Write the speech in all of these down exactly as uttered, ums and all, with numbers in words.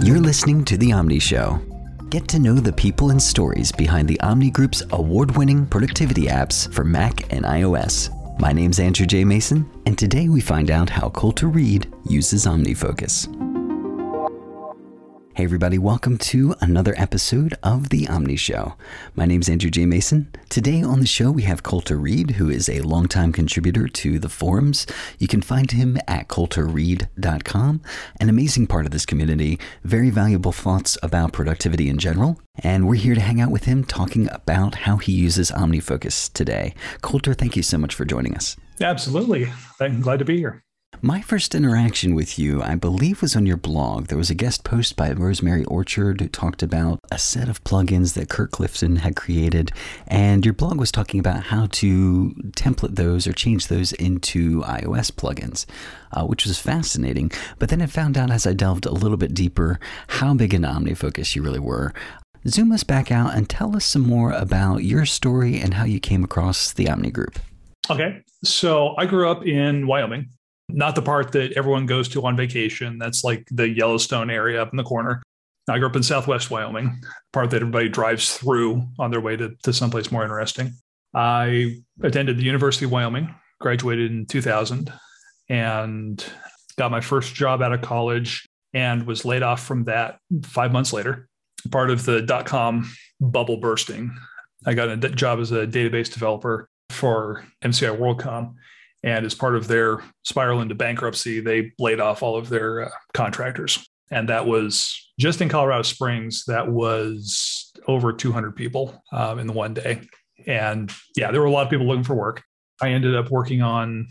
You're listening to The Omni Show. Get to know the people and stories behind the Omni Group's award-winning productivity apps for Mac and iOS. My name's Andrew J. Mason, and today we find out how Colter Reed uses OmniFocus. Hey everybody, welcome to another episode of The Omni Show. My name's Andrew J. Mason. Today on the show we have Colter Reed, who is a longtime contributor to the forums. You can find him at Colter Reed dot com. An amazing part of this community, very valuable thoughts about productivity in general. And we're here to hang out with him talking about how he uses OmniFocus today. Colter, thank you so much for joining us. Absolutely. I'm glad to be here. My first interaction with you, I believe, was on your blog. There was a guest post by Rosemary Orchard who talked about a set of plugins that Kirk Clifton had created, and your blog was talking about how to template those or change those into iOS plugins, uh, which was fascinating. But then I found out as I delved a little bit deeper how big into OmniFocus you really were. Zoom us back out and tell us some more about your story and how you came across the Omni Group. Okay, so I grew up in Wyoming. Not the part that everyone goes to on vacation. That's like the Yellowstone area up in the corner. I grew up in Southwest Wyoming, part that everybody drives through on their way to, to someplace more interesting. I attended the University of Wyoming, graduated in two thousand, and got my first job out of college and was laid off from that five months later, part of the dot-com bubble bursting. I got a job as a database developer for M C I WorldCom. And as part of their spiral into bankruptcy, they laid off all of their uh, contractors. And that was just in Colorado Springs. That was over two hundred people um, in the one day. And yeah, there were a lot of people looking for work. I ended up working on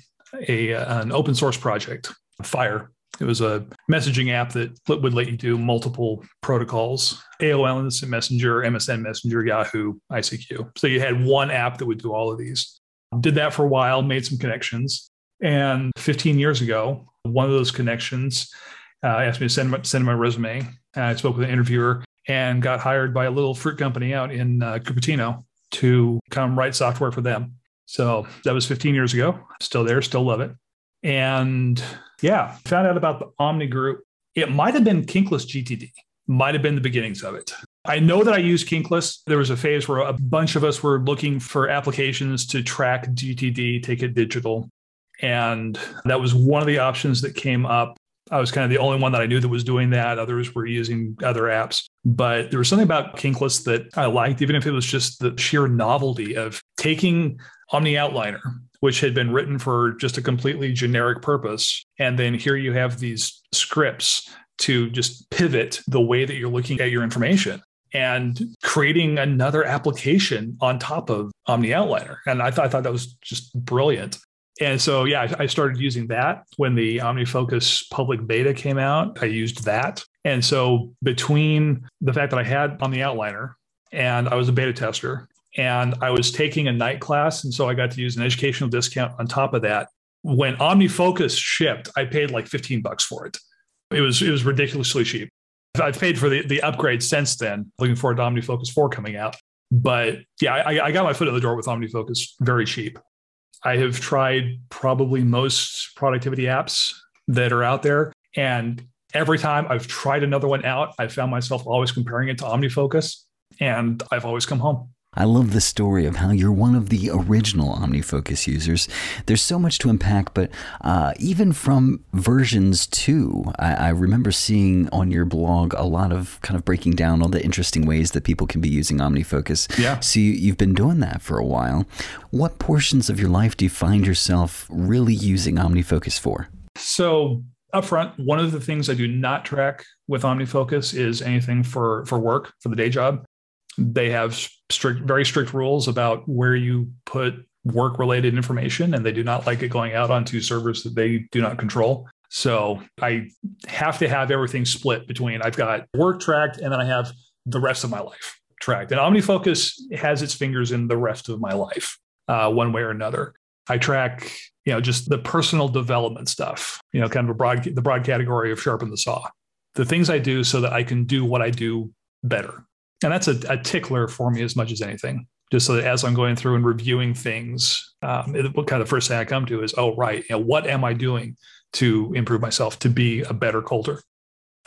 a an open source project, Fire. It was a messaging app that would let you do multiple protocols, A O L Instant Messenger, M S N Messenger, Yahoo, I C Q. So you had one app that would do all of these. Did that for a while, made some connections. And fifteen years ago, one of those connections uh, asked me to send my, send my resume. Uh, I spoke with an interviewer and got hired by a little fruit company out in uh, Cupertino to come write software for them. So that was fifteen years ago. Still there, still love it. And yeah, found out about the Omni Group. It might have been Kinkless G T D, might have been the beginnings of it. I know that I used Kinkless. There was a phase where a bunch of us were looking for applications to track G T D, take it digital. And that was one of the options that came up. I was kind of the only one that I knew that was doing that. Others were using other apps. But there was something about Kinkless that I liked, even if it was just the sheer novelty of taking OmniOutliner, which had been written for just a completely generic purpose. And then here you have these scripts to just pivot the way that you're looking at your information, and creating another application on top of OmniOutliner. And I, th- I thought that was just brilliant. And so, yeah, I started using that when the OmniFocus public beta came out. I used that. And so between the fact that I had OmniOutliner and I was a beta tester and I was taking a night class, and so I got to use an educational discount on top of that. When OmniFocus shipped, I paid like fifteen bucks for it. It was it was ridiculously cheap. I've paid for the, the upgrade since then, looking forward to OmniFocus four coming out. But yeah, I, I got my foot in the door with OmniFocus very cheap. I have tried probably most productivity apps that are out there. And every time I've tried another one out, I found myself always comparing it to OmniFocus. And I've always come home. I love the story of how you're one of the original OmniFocus users. There's so much to unpack, but uh, even from versions two, I, I remember seeing on your blog a lot of kind of breaking down all the interesting ways that people can be using OmniFocus. Yeah. So you, you've been doing that for a while. What portions of your life do you find yourself really using OmniFocus for? So upfront, one of the things I do not track with OmniFocus is anything for, for work, for the day job. They have strict, very strict rules about where you put work-related information, and they do not like it going out onto servers that they do not control. So I have to have everything split between I've got work tracked, and then I have the rest of my life tracked. And OmniFocus has its fingers in the rest of my life, uh, one way or another. I track, you know, just the personal development stuff, you know, kind of a broad, the broad category of sharpen the saw, the things I do so that I can do what I do better. And that's a, a tickler for me as much as anything, just so that as I'm going through and reviewing things, um, it, what kind of the first thing I come to is, oh, right, you know, what am I doing to improve myself, to be a better Colter.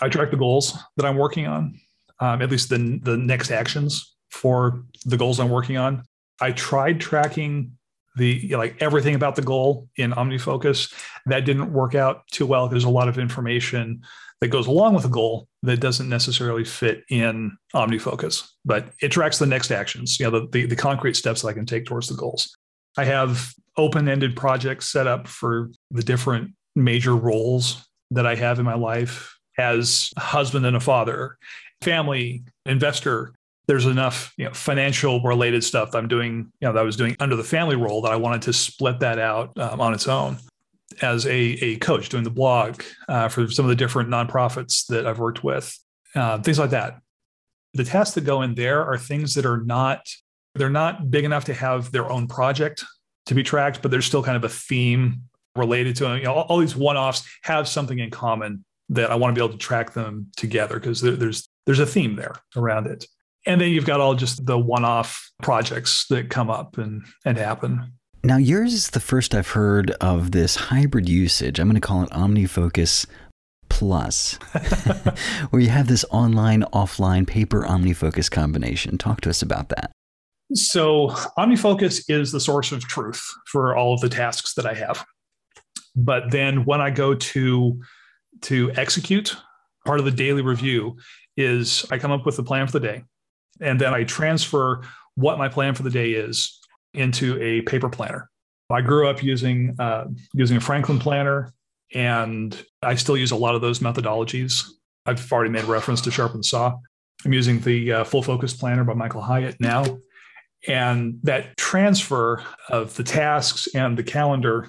I track the goals that I'm working on, um, at least the, the next actions for the goals I'm working on. I tried tracking the you know, like everything about the goal in OmniFocus. That didn't work out too well. There's a lot of information that goes along with a goal that doesn't necessarily fit in OmniFocus, but it tracks the next actions, you know, the, the, the concrete steps that I can take towards the goals. I have open-ended projects set up for the different major roles that I have in my life as a husband and a father, family, investor. There's enough you know, financial related stuff that I'm doing, you know, that I was doing under the family role, that I wanted to split that out um, on its own. As a, a coach doing the blog uh, for some of the different nonprofits that I've worked with, uh, things like that. The tasks that go in there are things that are not, they're not big enough to have their own project to be tracked, but there's still kind of a theme related to them. You know, all, all these one-offs have something in common that I want to be able to track them together because there, there's, there's a theme there around it. And then you've got all just the one-off projects that come up and, and happen. Now, yours is the first I've heard of this hybrid usage. I'm going to call it OmniFocus Plus, where you have this online, offline, paper OmniFocus combination. Talk to us about that. So OmniFocus is the source of truth for all of the tasks that I have. But then when I go to, to execute, part of the daily review is I come up with the plan for the day. And then I transfer what my plan for the day is into a paper planner. I grew up using uh, using a Franklin Planner, and I still use a lot of those methodologies. I've already made reference to Sharpen Saw. I'm using the uh, Full Focus Planner by Michael Hyatt now. And that transfer of the tasks and the calendar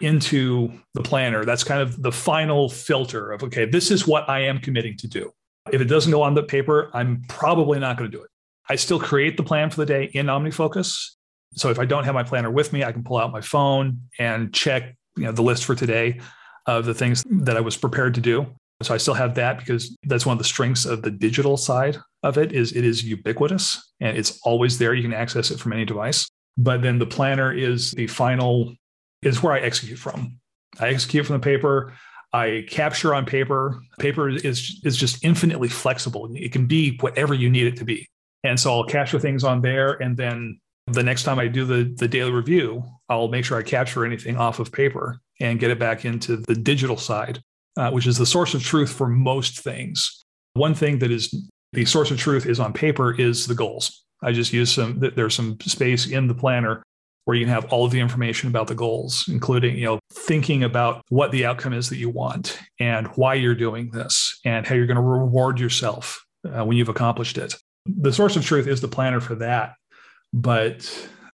into the planner, that's kind of the final filter of, okay, this is what I am committing to do. If it doesn't go on the paper, I'm probably not going to do it. I still create the plan for the day in OmniFocus. So if I don't have my planner with me, I can pull out my phone and check, you know, the list for today of the things that I was prepared to do. So I still have that because that's one of the strengths of the digital side of it is it is ubiquitous and it's always there. You can access it from any device. But then the planner is the final, is where I execute from. I execute from the paper. I capture on paper. Paper is, is just infinitely flexible. It can be whatever you need it to be. And so I'll capture things on there, and then the next time I do the, the daily review, I'll make sure I capture anything off of paper and get it back into the digital side, uh, which is the source of truth for most things. One thing that is the source of truth is on paper is the goals. I just use some, there's some space in the planner where you can have all of the information about the goals, including, you know, thinking about what the outcome is that you want and why you're doing this and how you're going to reward yourself uh, when you've accomplished it. The source of truth is the planner for that. But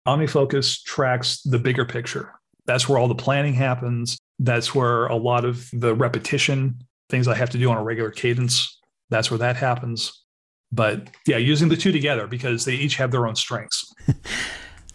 OmniFocus tracks the bigger picture. That's where all the planning happens. That's where a lot of the repetition, things I have to do on a regular cadence, that's where that happens. But yeah, using the two together because they each have their own strengths.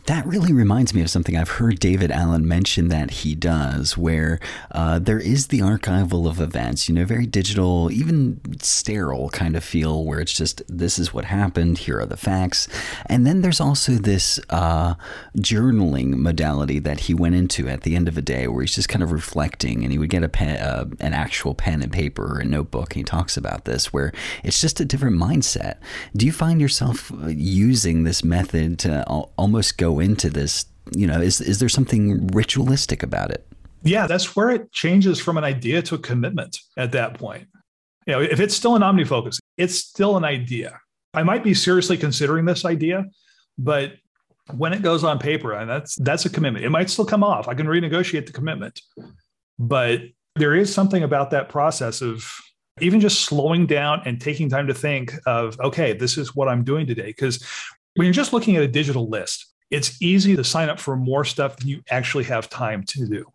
That really reminds me of something I've heard David Allen mention that he does, where uh, there is the archival of events, you know, very digital, even sterile kind of feel where it's just, this is what happened, here are the facts. And then there's also this uh, journaling modality that he went into at the end of a day where he's just kind of reflecting, and he would get a pen, uh, an actual pen and paper or a notebook, and he talks about this, where it's just a different mindset. Do you find yourself using this method to al- almost go into this, you know, is is there something ritualistic about it? Yeah, that's where it changes from an idea to a commitment at that point. You know, if it's still an OmniFocus, it's still an idea. I might be seriously considering this idea, but when it goes on paper, and that's that's a commitment. It might still come off. I can renegotiate the commitment. But there is something about that process of even just slowing down and taking time to think of, okay, this is what I'm doing today. Because when you're just looking at a digital list, it's easy to sign up for more stuff than you actually have time to do.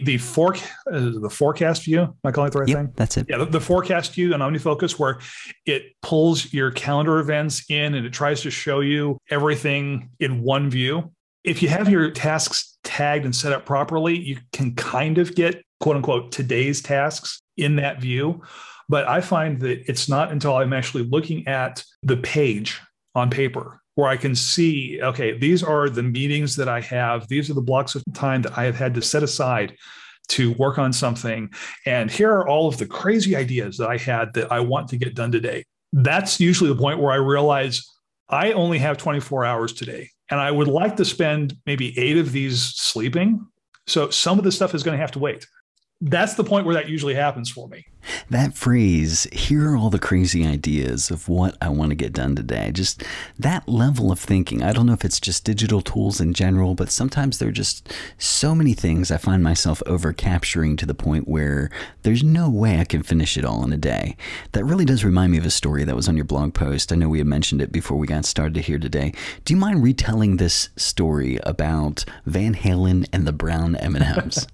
The fork, uh, the forecast view, am I calling it the right yep, thing? That's it. Yeah, the, the forecast view on OmniFocus, where it pulls your calendar events in and it tries to show you everything in one view. If you have your tasks tagged and set up properly, you can kind of get, quote unquote, today's tasks in that view. But I find that it's not until I'm actually looking at the page on paper where I can see, okay, these are the meetings that I have. These are the blocks of time that I have had to set aside to work on something. And here are all of the crazy ideas that I had that I want to get done today. That's usually the point where I realize I only have twenty-four hours today, and I would like to spend maybe eight of these sleeping. So some of the stuff is going to have to wait. That's the point where that usually happens for me. That phrase, here are all the crazy ideas of what I want to get done today. Just that level of thinking. I don't know if it's just digital tools in general, but sometimes there are just so many things I find myself over capturing to the point where there's no way I can finish it all in a day. That really does remind me of a story that was on your blog post. I know we had mentioned it before we got started here today. Do you mind retelling this story about Van Halen and the brown M and M's?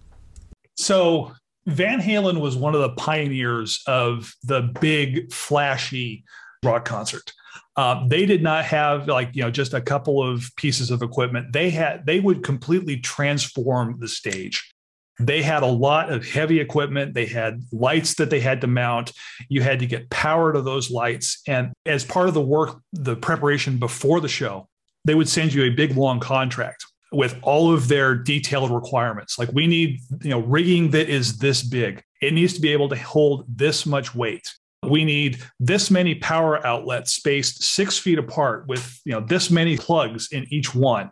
So Van Halen was one of the pioneers of the big, flashy rock concert. Uh, they did not have like, you know, just a couple of pieces of equipment. They had, they would completely transform the stage. They had a lot of heavy equipment. They had lights that they had to mount. You had to get power to those lights. And as part of the work, the preparation before the show, they would send you a big, long contract with all of their detailed requirements. Like, we need, you know, rigging that is this big. It needs to be able to hold this much weight. We need this many power outlets spaced six feet apart with, you know, this many plugs in each one.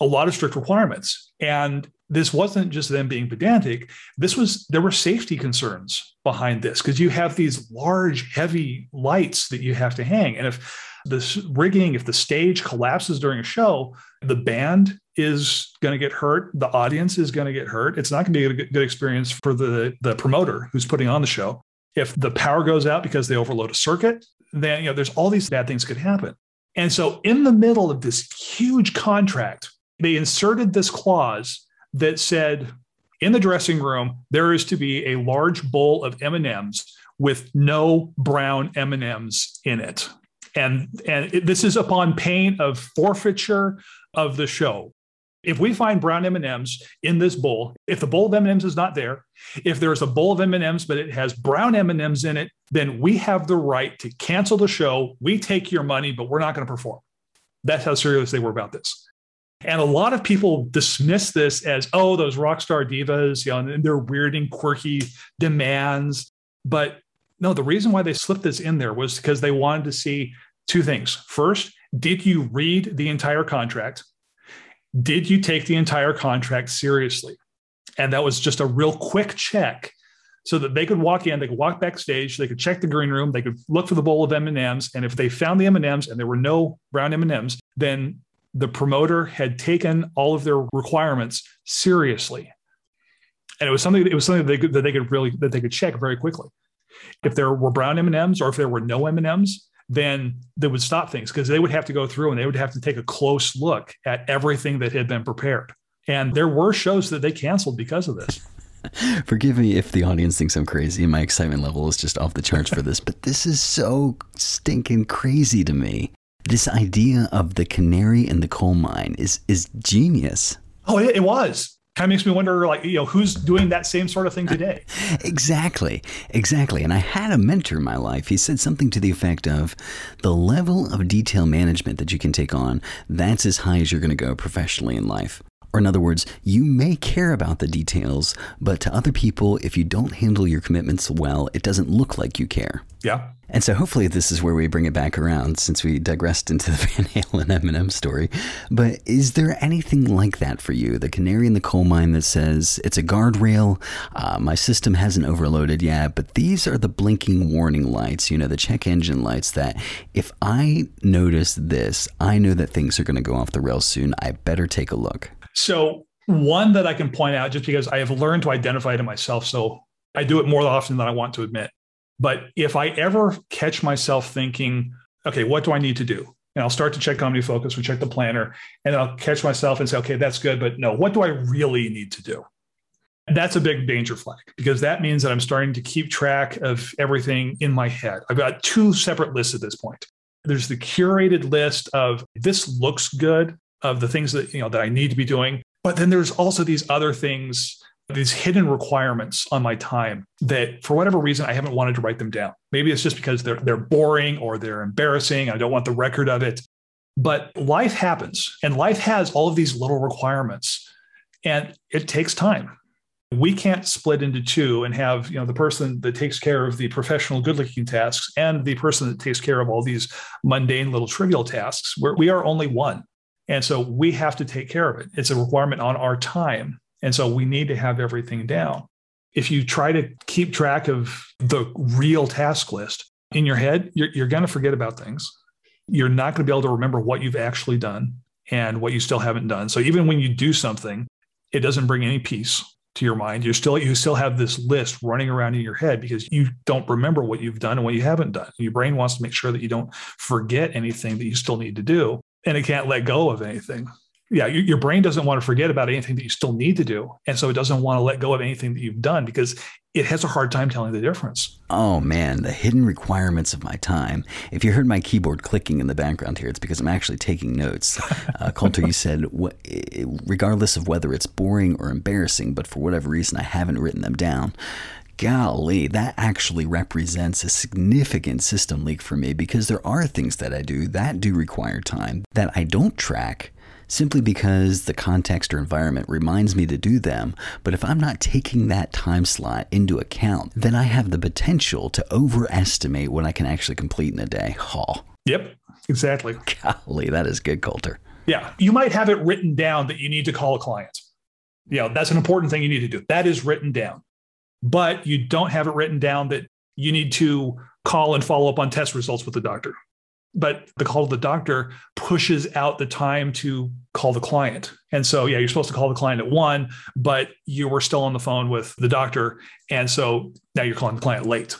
A lot of strict requirements. And this wasn't just them being pedantic. This was, there were safety concerns behind this, because you have these large, heavy lights that you have to hang. And if this rigging, if the stage collapses during a show, the band is going to get hurt. The audience is going to get hurt. It's not going to be a good experience for the, the promoter who's putting on the show. If the power goes out because they overload a circuit, then, you know, there's all these bad things could happen. And so in the middle of this huge contract, they inserted this clause that said, in the dressing room, there is to be a large bowl of M and M's with no brown M and M's in it. And, and it, this is upon pain of forfeiture of the show. If we find brown M and M's in this bowl, if the bowl of M and M's is not there, if there is a bowl of M and M's, but it has brown M and M's in it, then we have the right to cancel the show. We take your money, but we're not going to perform. That's how serious they were about this. And a lot of people dismiss this as, oh, those rock star divas, you know, and their weird and quirky demands. But no, the reason why they slipped this in there was because they wanted to see two things. First, did you read the entire contract? Did you take the entire contract seriously? And that was just a real quick check so that they could walk in, they could walk backstage, they could check the green room, they could look for the bowl of M and M's. And if they found the M and M's and there were no brown M and M's, then the promoter had taken all of their requirements seriously. And it was something, it was something that they could, that they could really, that they could check very quickly. If there were brown M and M's or if there were no M and M's, then they would stop things, because they would have to go through and they would have to take a close look at everything that had been prepared. And there were shows that they canceled because of this. Forgive me if the audience thinks I'm crazy and my excitement level is just off the charts for this, but this is so stinking crazy to me. This idea of the canary in the coal mine is is genius. Oh, it, it was. Kind of makes me wonder, like, you know, who's doing that same sort of thing today? Exactly. Exactly. And I had a mentor in my life. He said something to the effect of, the level of detail management that you can take on, that's as high as you're going to go professionally in life. Or in other words, you may care about the details, but to other people, if you don't handle your commitments well, it doesn't look like you care. Yeah. And so hopefully this is where we bring it back around, since we digressed into the Van Halen M and M story. But is there anything like that for you? The canary in the coal mine that says, it's a guardrail, uh, my system hasn't overloaded yet, but these are the blinking warning lights, you know, the check engine lights, that if I notice this, I know that things are going to go off the rails soon. I better take a look. So one that I can point out, just because I have learned to identify it in myself, so I do it more often than I want to admit. But if I ever catch myself thinking, okay, what do I need to do? And I'll start to check OmniFocus or check the planner, and I'll catch myself and say, okay, that's good, but no, what do I really need to do? And that's a big danger flag, because that means that I'm starting to keep track of everything in my head. I've got two separate lists at this point. There's the curated list of, this looks good, of the things that, you know, that I need to be doing. But then there's also these other things, these hidden requirements on my time that, for whatever reason, I haven't wanted to write them down. Maybe it's just because they're they're boring or they're embarrassing. I don't want the record of it. But life happens, and life has all of these little requirements, and it takes time. We can't split into two and have, you know, the person that takes care of the professional good-looking tasks and the person that takes care of all these mundane little trivial tasks. We're, we are only one. And so we have to take care of it. It's a requirement on our time. And so we need to have everything down. If you try to keep track of the real task list in your head, you're, you're going to forget about things. You're not going to be able to remember what you've actually done and what you still haven't done. So even when you do something, it doesn't bring any peace to your mind. You're still, you still have this list running around in your head because you don't remember what you've done and what you haven't done. Your brain wants to make sure that you don't forget anything that you still need to do, and it can't let go of anything. Yeah, your brain doesn't want to forget about anything that you still need to do. And so it doesn't want to let go of anything that you've done because it has a hard time telling the difference. Oh, man, the hidden requirements of my time. If you heard my keyboard clicking in the background here, it's because I'm actually taking notes. Uh, Colter, you said, regardless of whether it's boring or embarrassing, but for whatever reason, I haven't written them down. Golly, that actually represents a significant system leak for me because there are things that I do that do require time that I don't track simply because the context or environment reminds me to do them. But if I'm not taking that time slot into account, then I have the potential to overestimate what I can actually complete in a day. Oh. Yep, exactly. Golly, that is good, Colter. Yeah, you might have it written down that you need to call a client. Yeah, that's an important thing you need to do. That is written down. But you don't have it written down that you need to call and follow up on test results with the doctor. But the call to the doctor pushes out the time to call the client. And so, yeah, you're supposed to call the client at one, but you were still on the phone with the doctor. And so now you're calling the client late.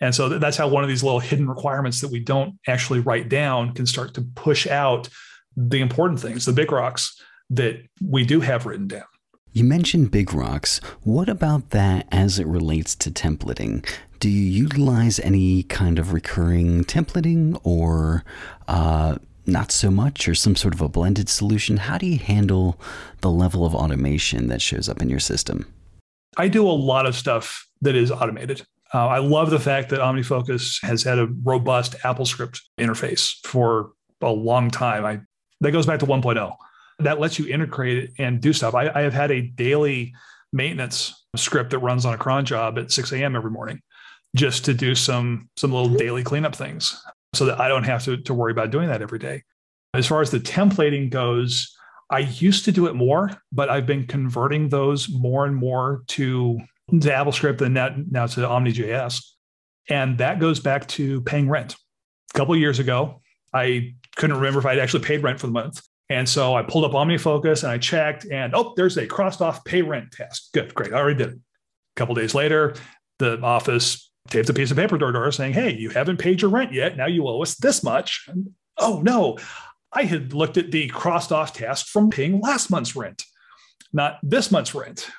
And so that's how one of these little hidden requirements that we don't actually write down can start to push out the important things, the big rocks that we do have written down. You mentioned big rocks. What about that as it relates to templating? Do you utilize any kind of recurring templating or uh, not so much, or some sort of a blended solution? How do you handle the level of automation that shows up in your system? I do a lot of stuff that is automated. Uh, I love the fact that OmniFocus has had a robust AppleScript interface for a long time. I, that goes back to one point oh. That lets you integrate it and do stuff. I, I have had a daily maintenance script that runs on a cron job at six a.m. every morning just to do some, some little daily cleanup things so that I don't have to, to worry about doing that every day. As far as the templating goes, I used to do it more, but I've been converting those more and more to, to AppleScript and now, now to OmniJS. And that goes back to paying rent. A couple of years ago, I couldn't remember if I'd actually paid rent for the month. And so I pulled up OmniFocus and I checked and, oh, there's a crossed off pay rent task. Good, great, I already did it. A couple of days later, the office taped a piece of paper to our door saying, hey, you haven't paid your rent yet. Now you owe us this much. And, oh no, I had looked at the crossed off task from paying last month's rent, not this month's rent.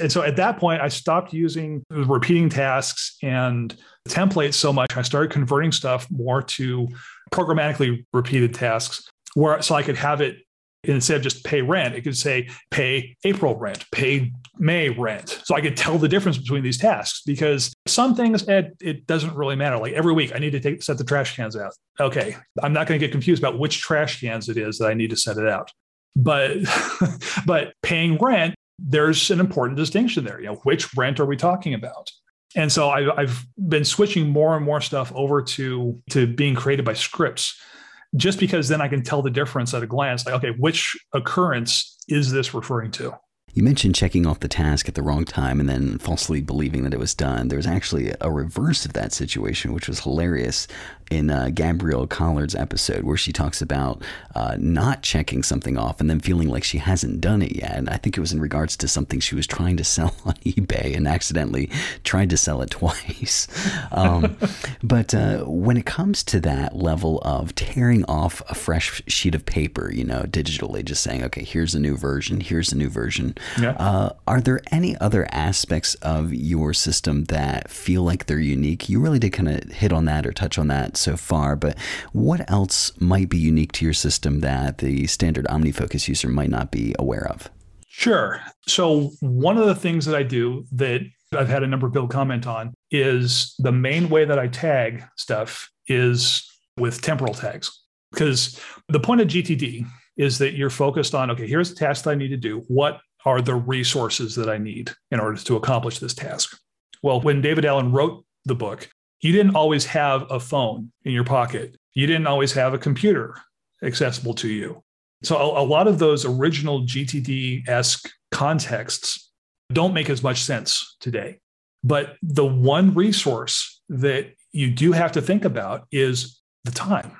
And so at that point, I stopped using repeating tasks and templates so much. I started converting stuff more to programmatically repeated tasks. Where, so I could have it, instead of just pay rent, it could say pay April rent, pay May rent. So I could tell the difference between these tasks because some things, Ed, it doesn't really matter. Like every week I need to take, set the trash cans out. Okay, I'm not going to get confused about which trash cans it is that I need to set it out. But, but paying rent, there's an important distinction there. You know, which rent are we talking about? And so I, I've been switching more and more stuff over to, to being created by scripts. Just because then I can tell the difference at a glance, like, okay, which occurrence is this referring to? You mentioned checking off the task at the wrong time and then falsely believing that it was done. There was actually a reverse of that situation, which was hilarious in uh, Gabrielle Collard's episode where she talks about uh, not checking something off and then feeling like she hasn't done it yet. And I think it was in regards to something she was trying to sell on eBay and accidentally tried to sell it twice. Um, but uh, when it comes to that level of tearing off a fresh sheet of paper, you know, digitally, just saying, okay, here's a new version, here's a new version. Yeah. Uh, are there any other aspects of your system that feel like they're unique? You really did kind of hit on that or touch on that so far, but what else might be unique to your system that the standard OmniFocus user might not be aware of? Sure. So one of the things that I do that I've had a number of people comment on is the main way that I tag stuff is with temporal tags. Because the point of G T D is that you're focused on, okay, here's the task that I need to do. What are the resources that I need in order to accomplish this task. Well, when David Allen wrote the book, you didn't always have a phone in your pocket. You didn't always have a computer accessible to you. So a, a lot of those original G T D-esque contexts don't make as much sense today. But the one resource that you do have to think about is the time.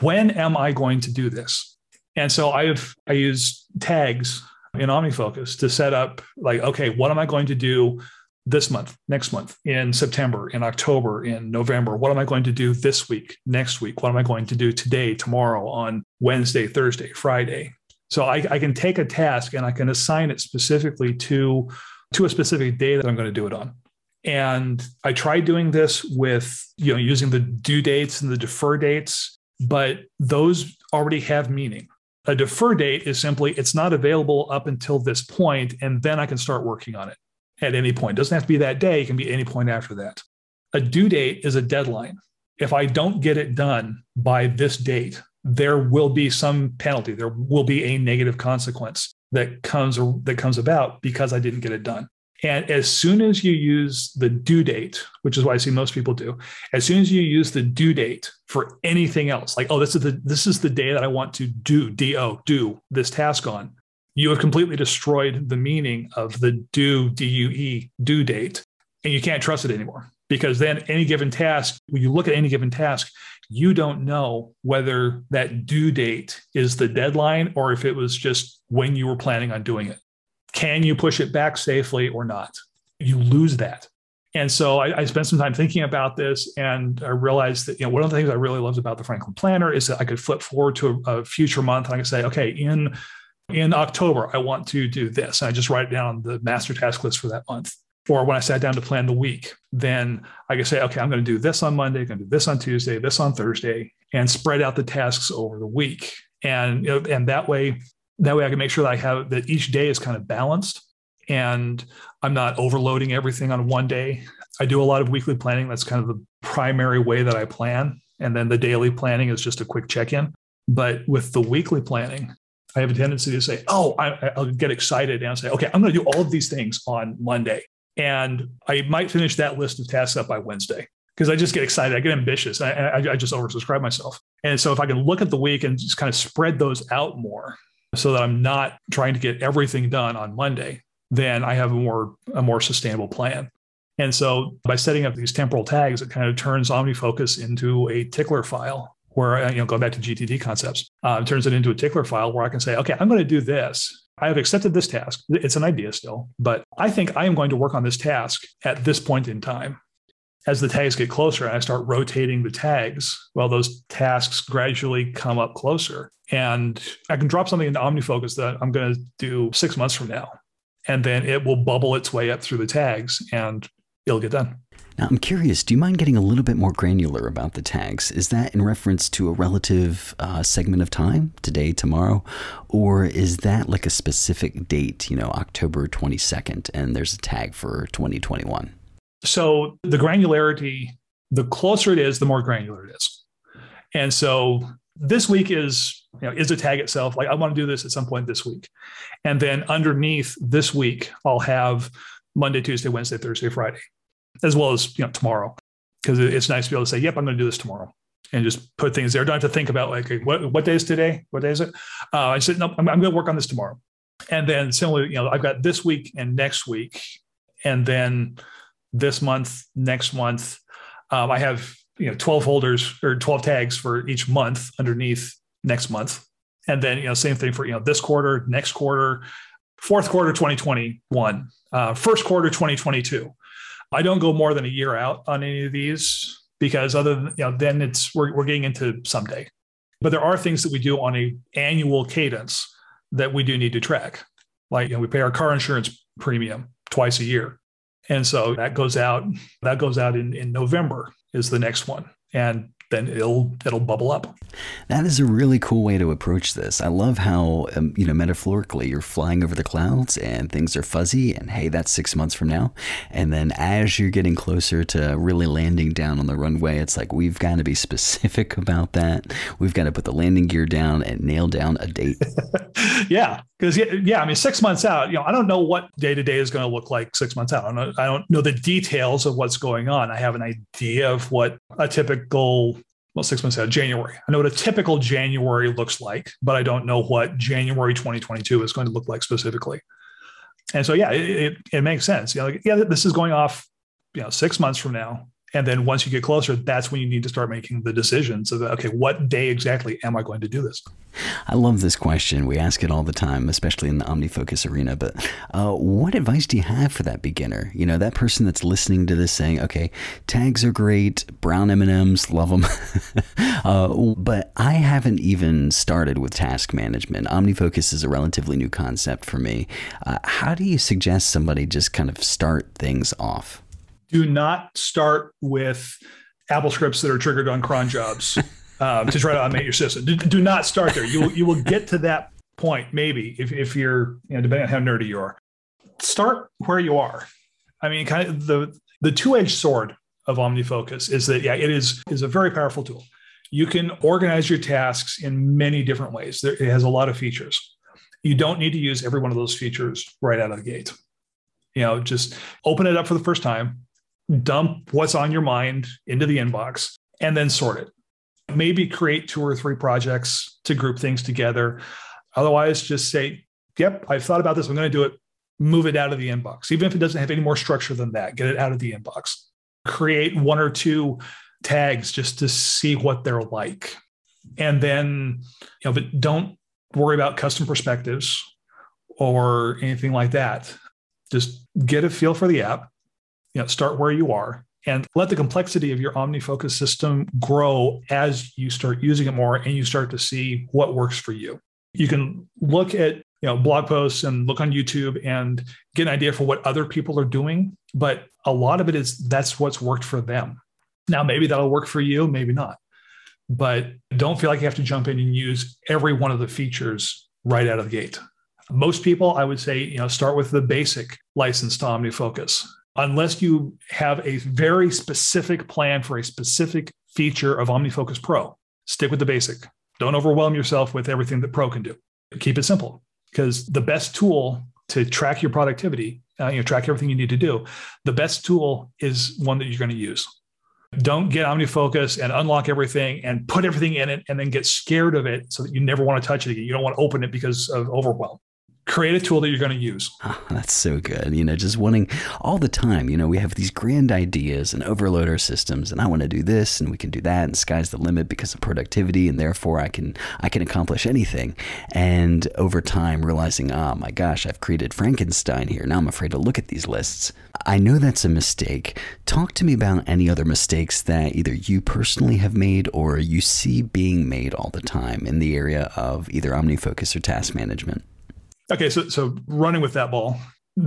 When am I going to do this? And so I have I use tags in OmniFocus to set up, like, okay, what am I going to do this month, next month, in September, in October, in November? What am I going to do this week, next week? What am I going to do today, tomorrow, on Wednesday, Thursday, Friday? So I, I can take a task and I can assign it specifically to, to a specific day that I'm going to do it on. And I tried doing this with, you know, using the due dates and the defer dates, but those already have meaning. A defer date is simply, it's not available up until this point, and then I can start working on it at any point. It doesn't have to be that day. It can be any point after that. A due date is a deadline. If I don't get it done by this date, there will be some penalty. There will be a negative consequence that comes, that comes about because I didn't get it done. And as soon as you use the due date, which is what I see most people do, as soon as you use the due date for anything else, like, oh, this is the, this is the day that I want to do, D O, do this task on, you have completely destroyed the meaning of the due, D U E, due date, and you can't trust it anymore. Because then any given task, when you look at any given task, you don't know whether that due date is the deadline or if it was just when you were planning on doing it. Can you push it back safely or not? You lose that. And so I, I spent some time thinking about this, and I realized that, you know, one of the things I really loved about the Franklin Planner is that I could flip forward to a, a future month, and I could say, okay, in, in October, I want to do this. And I just write down the master task list for that month. Or when I sat down to plan the week, then I could say, okay, I'm going to do this on Monday, I'm going to do this on Tuesday, this on Thursday, and spread out the tasks over the week. And, and that way, that way I can make sure that I have, that each day is kind of balanced and I'm not overloading everything on one day. I do a lot of weekly planning. That's kind of the primary way that I plan. And then the daily planning is just a quick check-in. But with the weekly planning, I have a tendency to say, oh, I, I'll get excited and I'll say, okay, I'm going to do all of these things on Monday. And I might finish that list of tasks up by Wednesday because I just get excited. I get ambitious. I, I, I just oversubscribe myself. And so if I can look at the week and just kind of spread those out more so that I'm not trying to get everything done on Monday, then I have a more, a more sustainable plan. And so by setting up these temporal tags, it kind of turns OmniFocus into a tickler file where, you know, going back to G T D concepts, uh, turns it into a tickler file where I can say, okay, I'm going to do this. I have accepted this task. It's an idea still, but I think I am going to work on this task at this point in time. As the tags get closer and I start rotating the tags, well, those tasks gradually come up closer. And I can drop something into OmniFocus that I'm going to do six months from now, and then it will bubble its way up through the tags and it'll get done. Now, I'm curious, do you mind getting a little bit more granular about the tags? Is that in reference to a relative uh, segment of time, today, tomorrow? Or is that like a specific date, you know, October twenty-second, and there's a tag for twenty twenty-one? So the granularity, the closer it is, the more granular it is. And so this week is, you know, is a tag itself. Like, I want to do this at some point this week. And then underneath this week, I'll have Monday, Tuesday, Wednesday, Thursday, Friday, as well as, you know, tomorrow, because it's nice to be able to say, yep, I'm going to do this tomorrow, and just put things there. Don't have to think about, like, what, what day is today? What day is it? Uh, I said, no, I'm, I'm going to work on this tomorrow. And then similarly, you know, I've got this week and next week, and then this month, next month. Um, I have, you know, twelve folders or twelve tags for each month underneath next month. And then, you know, same thing for, you know, this quarter, next quarter, fourth quarter, twenty twenty-one, uh, first quarter, twenty twenty-two. I don't go more than a year out on any of these, because other than, you know, then it's, we're, we're getting into someday. But there are things that we do on an annual cadence that we do need to track. Like, you know, we pay our car insurance premium twice a year. And so that goes out, that goes out in, in November is the next one. And then it'll it'll bubble up. That is a really cool way to approach this. I love how, um, you know, metaphorically, you're flying over the clouds and things are fuzzy and, hey, that's six months from now. And then as you're getting closer to really landing down on the runway, it's like, we've got to be specific about that. We've got to put the landing gear down and nail down a date. Yeah. Because yeah, I mean, six months out, you know, I don't know what day to day is going to look like six months out. I don't know, I don't know the details of what's going on. I have an idea of what a typical, well, six months out, January. I know what a typical January looks like, but I don't know what January twenty twenty-two is going to look like specifically. And so, yeah, it it, it makes sense. You know, like, yeah, this is going off, you know, six months from now. And then once you get closer, that's when you need to start making the decisions of, okay, what day exactly am I going to do this? I love this question. We ask it all the time, especially in the OmniFocus arena. But uh, what advice do you have for that beginner? You know, that person that's listening to this saying, okay, tags are great, brown M and M's, love them. uh, but I haven't even started with task management. OmniFocus is a relatively new concept for me. Uh, how do you suggest somebody just kind of start things off? Do not start with Apple scripts that are triggered on cron jobs um, to try to automate your system. Do, do not start there. You, you will get to that point, maybe, if, if you're, you know, depending on how nerdy you are. Start where you are. I mean, kind of the, the two-edged sword of OmniFocus is that, yeah, it is, is a very powerful tool. You can organize your tasks in many different ways. There, it has a lot of features. You don't need to use every one of those features right out of the gate. You know, just open it up for the first time. Dump what's on your mind into the inbox and then sort it. Maybe create two or three projects to group things together. Otherwise, just say, yep, I've thought about this. I'm going to do it. Move it out of the inbox. Even if it doesn't have any more structure than that, get it out of the inbox. Create one or two tags just to see what they're like. And then, you know, but don't worry about custom perspectives or anything like that. Just get a feel for the app. You know, start where you are and let the complexity of your OmniFocus system grow as you start using it more and you start to see what works for you. You can look at, you know, blog posts and look on YouTube and get an idea for what other people are doing. But a lot of it is that's what's worked for them. Now, maybe that'll work for you, maybe not. But don't feel like you have to jump in and use every one of the features right out of the gate. Most people, I would say, you know, start with the basic license to OmniFocus. Unless you have a very specific plan for a specific feature of OmniFocus Pro, stick with the basic. Don't overwhelm yourself with everything that Pro can do. Keep it simple, because the best tool to track your productivity, uh, you know, track everything you need to do, the best tool is one that you're going to use. Don't get OmniFocus and unlock everything and put everything in it and then get scared of it so that you never want to touch it again. You don't want to open it because of overwhelm. Create a tool that you're going to use. Oh, that's so good. You know, just wanting all the time, you know, we have these grand ideas and overload our systems and I want to do this and we can do that and sky's the limit because of productivity and therefore I can I can accomplish anything. And over time realizing, oh my gosh, I've created Frankenstein here. Now I'm afraid to look at these lists. I know that's a mistake. Talk to me about any other mistakes that either you personally have made or you see being made all the time in the area of either OmniFocus or task management. Okay, so so running with that ball,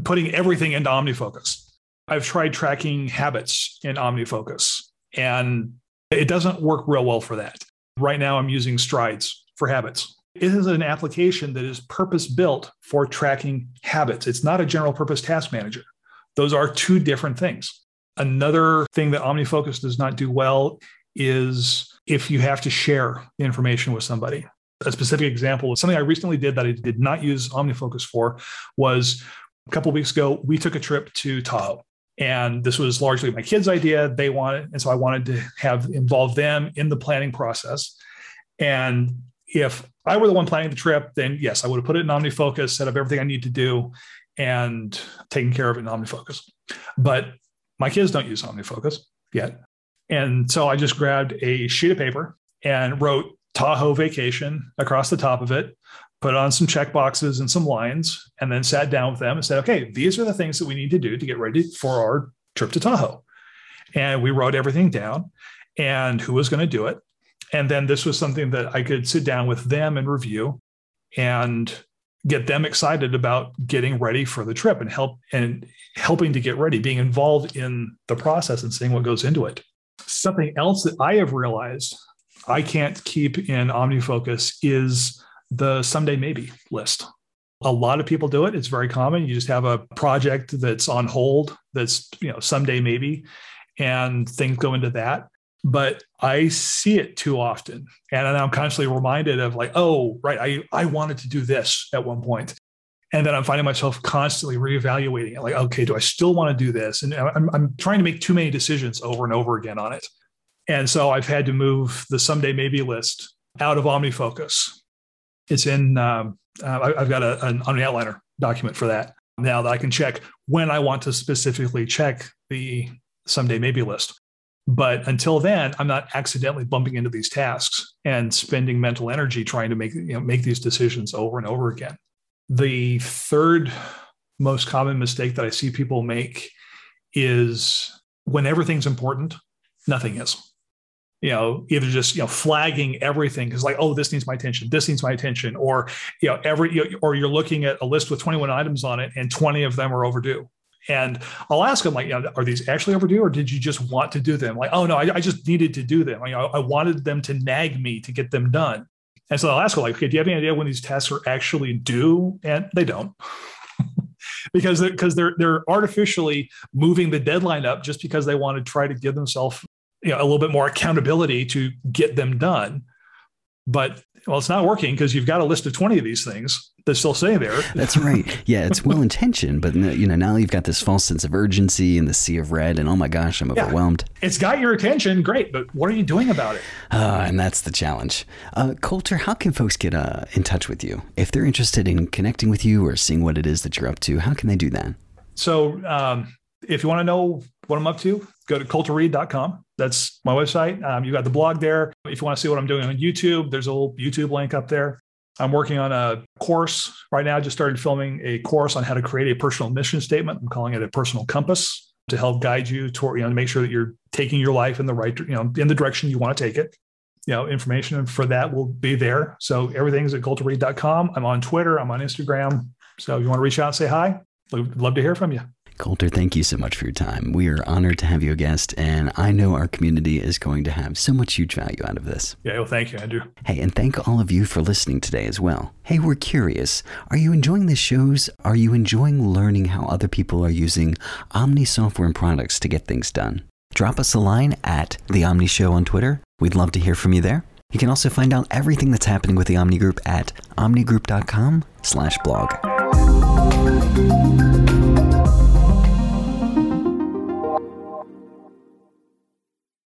putting everything into OmniFocus. I've tried tracking habits in OmniFocus, and it doesn't work real well for that. Right now, I'm using Strides for habits. It is an application that is purpose-built for tracking habits. It's not a general-purpose task manager. Those are two different things. Another thing that OmniFocus does not do well is if you have to share information with somebody. A specific example of something I recently did that I did not use OmniFocus for was a couple of weeks ago, we took a trip to Tahoe. And this was largely my kids' idea. They wanted, and so I wanted to have involved them in the planning process. And if I were the one planning the trip, then yes, I would have put it in OmniFocus, set up everything I need to do, and taken care of it in OmniFocus. But my kids don't use OmniFocus yet. And so I just grabbed a sheet of paper and wrote Tahoe vacation across the top of it, put on some checkboxes and some lines, and then sat down with them and said, okay, these are the things that we need to do to get ready for our trip to Tahoe. And we wrote everything down and who was going to do it. And then this was something that I could sit down with them and review and get them excited about getting ready for the trip and help and helping to get ready, being involved in the process and seeing what goes into it. Something else that I have realized I can't keep in OmniFocus is the someday maybe list. A lot of people do it. It's very common. You just have a project that's on hold that's, you know, someday maybe, and things go into that. But I see it too often. And I'm constantly reminded of like, oh, right, I, I wanted to do this at one point. And then I'm finding myself constantly reevaluating it. Like, okay, do I still want to do this? And I'm, I'm trying to make too many decisions over and over again on it. And so I've had to move the someday maybe list out of OmniFocus. It's in, um, uh, I've got a, an OmniOutliner document for that now that I can check when I want to specifically check the someday maybe list. But until then, I'm not accidentally bumping into these tasks and spending mental energy trying to make, you know, make these decisions over and over again. The third most common mistake that I see people make is when everything's important, nothing is. You know, either just, you know, flagging everything because like, oh, this needs my attention, this needs my attention, or, you know, every, you know, or you're looking at a list with twenty-one items on it and twenty of them are overdue. And I'll ask them like, you know, are these actually overdue or did you just want to do them? Like, oh no, I, I just needed to do them. I, I wanted them to nag me to get them done. And so I'll ask them, like, okay, do you have any idea when these tasks are actually due? And they don't, because they're, because they're, they're artificially moving the deadline up just because they want to try to give themselves, you know, a little bit more accountability to get them done. But, well, it's not working because you've got a list of twenty of these things that still stay there. That's right. Yeah, it's well-intentioned, but no, you know, now you've got this false sense of urgency and the sea of red, and oh my gosh, I'm yeah. overwhelmed. It's got your attention, great, but what are you doing about it? Uh, and that's the challenge. Uh, Colter, how can folks get uh, in touch with you? If they're interested in connecting with you or seeing what it is that you're up to, how can they do that? So um, if you want to know what I'm up to, go to Colter Reed dot com. That's my website. Um, you got the blog there. If you want to see what I'm doing on YouTube, there's a little YouTube link up there. I'm working on a course right now. I just started filming a course on how to create a personal mission statement. I'm calling it a personal compass to help guide you toward, you know, to make sure that you're taking your life in the right, you know, in the direction you want to take it. You know, information for that will be there. So everything's at Colter Reed dot com. I'm on Twitter. I'm on Instagram. So if you want to reach out and say hi, I'd love to hear from you. Colter, thank you so much for your time. We are honored to have you a guest, and I know our community is going to have so much huge value out of this. Yeah, well, thank you, Andrew. Hey, and thank all of you for listening today as well. Hey, we're curious. Are you enjoying the shows? Are you enjoying learning how other people are using Omni software and products to get things done? Drop us a line at The Omni Show on Twitter. We'd love to hear from you there. You can also find out everything that's happening with the Omni Group at omnigroup.com slash blog.